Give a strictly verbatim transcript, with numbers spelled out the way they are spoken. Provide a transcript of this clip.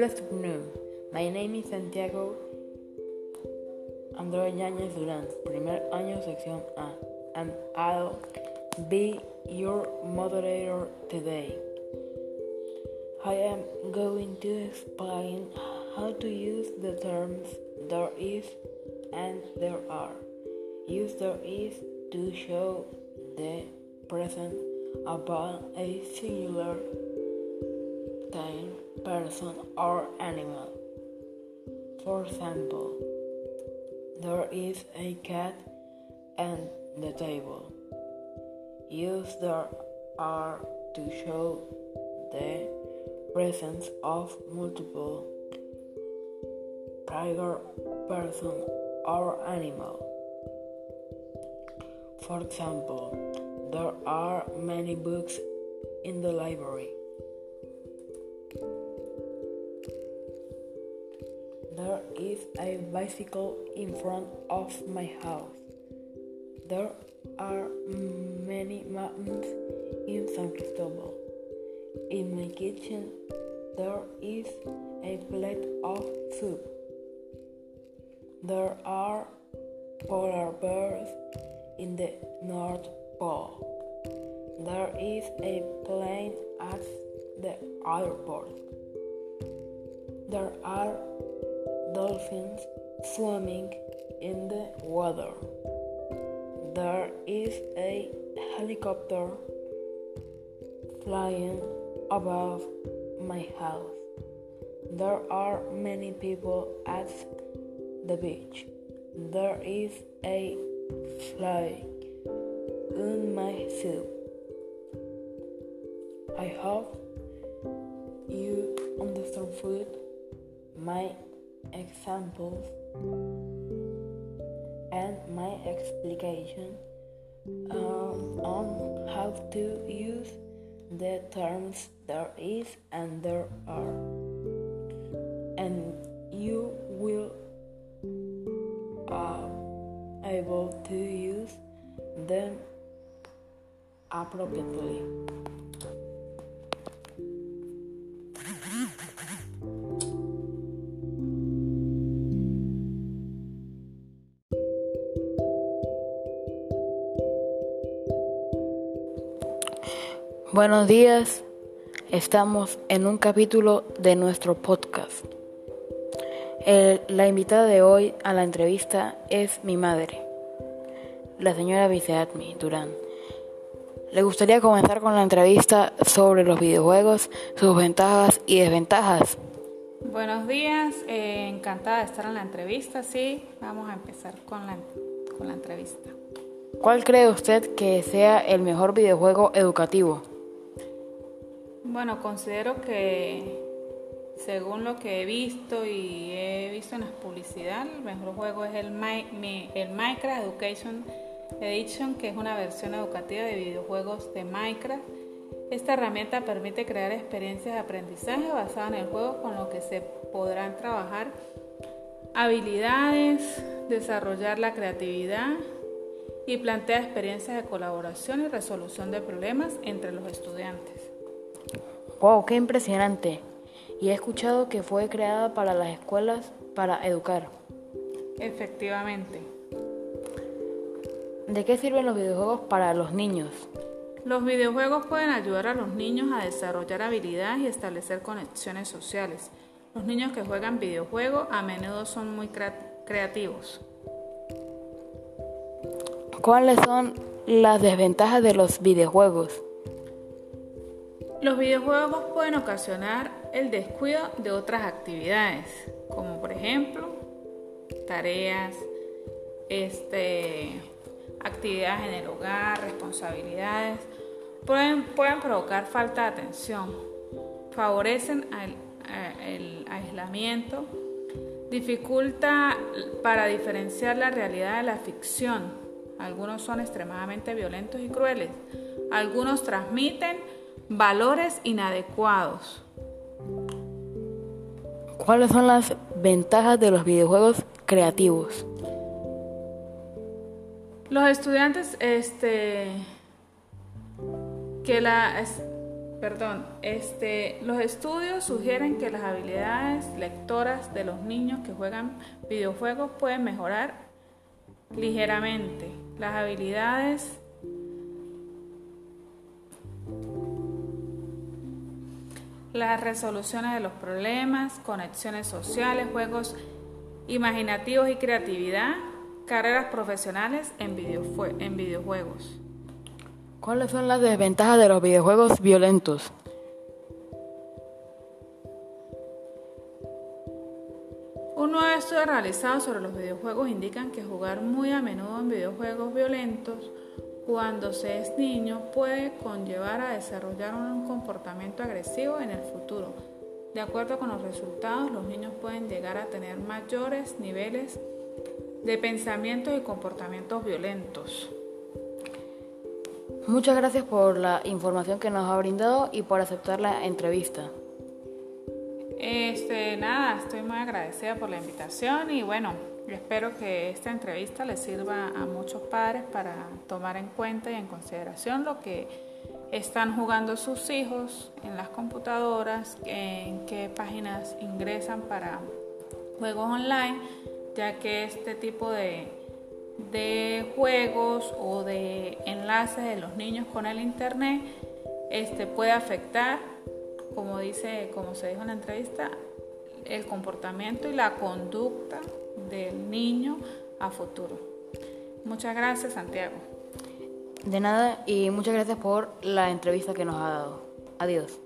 Good afternoon. My name is Santiago Andrade Yáñez Durán, primer año, sección A, and I'll be your moderator today. I am going to explain how to use the terms there is and there are. Use there is to show the present about a singular thing, person, or animal. For example, there is a cat and the table. Use there are to show the presence of multiple prior person or animal. For example, there are many books in the library. There is a bicycle in front of my house. There are many mountains in San Cristobal. In my kitchen, there is a plate of soup. There are polar bears in the North Pole. There is a plane at the airport. There are dolphins swimming in the water. There is a helicopter flying above my house. There are many people at the beach. There is a fly in my soup. I hope you understood my examples and my explication um, on how to use the terms there is and there are, and you will uh, able to use them appropriately. Buenos días, estamos en un capítulo de nuestro podcast. El, la invitada de hoy a la entrevista es mi madre, la señora Viceadmi Durán. Le gustaría comenzar con la entrevista sobre los videojuegos, sus ventajas y desventajas. Buenos días, eh, encantada de estar en la entrevista, sí. Vamos a empezar con la, con la entrevista. ¿Cuál cree usted que sea el mejor videojuego educativo? Bueno, considero que, según lo que he visto y he visto en las publicidades, el mejor juego es el, My, el Minecraft Education Edition, que es una versión educativa de videojuegos de Minecraft. Esta herramienta permite crear experiencias de aprendizaje basadas en el juego, con lo que se podrán trabajar habilidades, desarrollar la creatividad y plantea experiencias de colaboración y resolución de problemas entre los estudiantes. ¡Wow! ¡Qué impresionante! Y he escuchado que fue creada para las escuelas para educar. Efectivamente. ¿De qué sirven los videojuegos para los niños? Los videojuegos pueden ayudar a los niños a desarrollar habilidades y establecer conexiones sociales. Los niños que juegan videojuegos a menudo son muy creativos. ¿Cuáles son las desventajas de los videojuegos? Los videojuegos pueden ocasionar el descuido de otras actividades, como por ejemplo tareas, este, actividades en el hogar, responsabilidades. Pueden, pueden provocar falta de atención, favorecen el, el aislamiento, dificulta para diferenciar la realidad de la ficción. Algunos son extremadamente violentos y crueles. Algunos transmiten valores inadecuados. ¿Cuáles son las ventajas de los videojuegos creativos? Los estudiantes este, que la, Perdón, este, los estudios sugieren que las habilidades lectoras de los niños que juegan videojuegos pueden mejorar ligeramente. Las habilidades Las resoluciones de los problemas, conexiones sociales, juegos imaginativos y creatividad, carreras profesionales en, videojue- en videojuegos. ¿Cuáles son las desventajas de los videojuegos violentos? Un nuevo estudio realizado sobre los videojuegos indica que jugar muy a menudo en videojuegos violentos cuando se es niño puede conllevar a desarrollar un comportamiento agresivo en el futuro. De acuerdo con los resultados, los niños pueden llegar a tener mayores niveles de pensamientos y comportamientos violentos. Muchas gracias por la información que nos ha brindado y por aceptar la entrevista. Este, nada, estoy muy agradecida por la invitación y bueno, yo espero que esta entrevista les sirva a muchos padres para tomar en cuenta y en consideración lo que están jugando sus hijos en las computadoras, en qué páginas ingresan para juegos online, ya que este tipo de, de juegos o de enlaces de los niños con el internet este, puede afectar, como dice, como se dijo en la entrevista, el comportamiento y la conducta del niño a futuro. Muchas gracias, Santiago. De nada, y muchas gracias por la entrevista que nos ha dado. Adiós.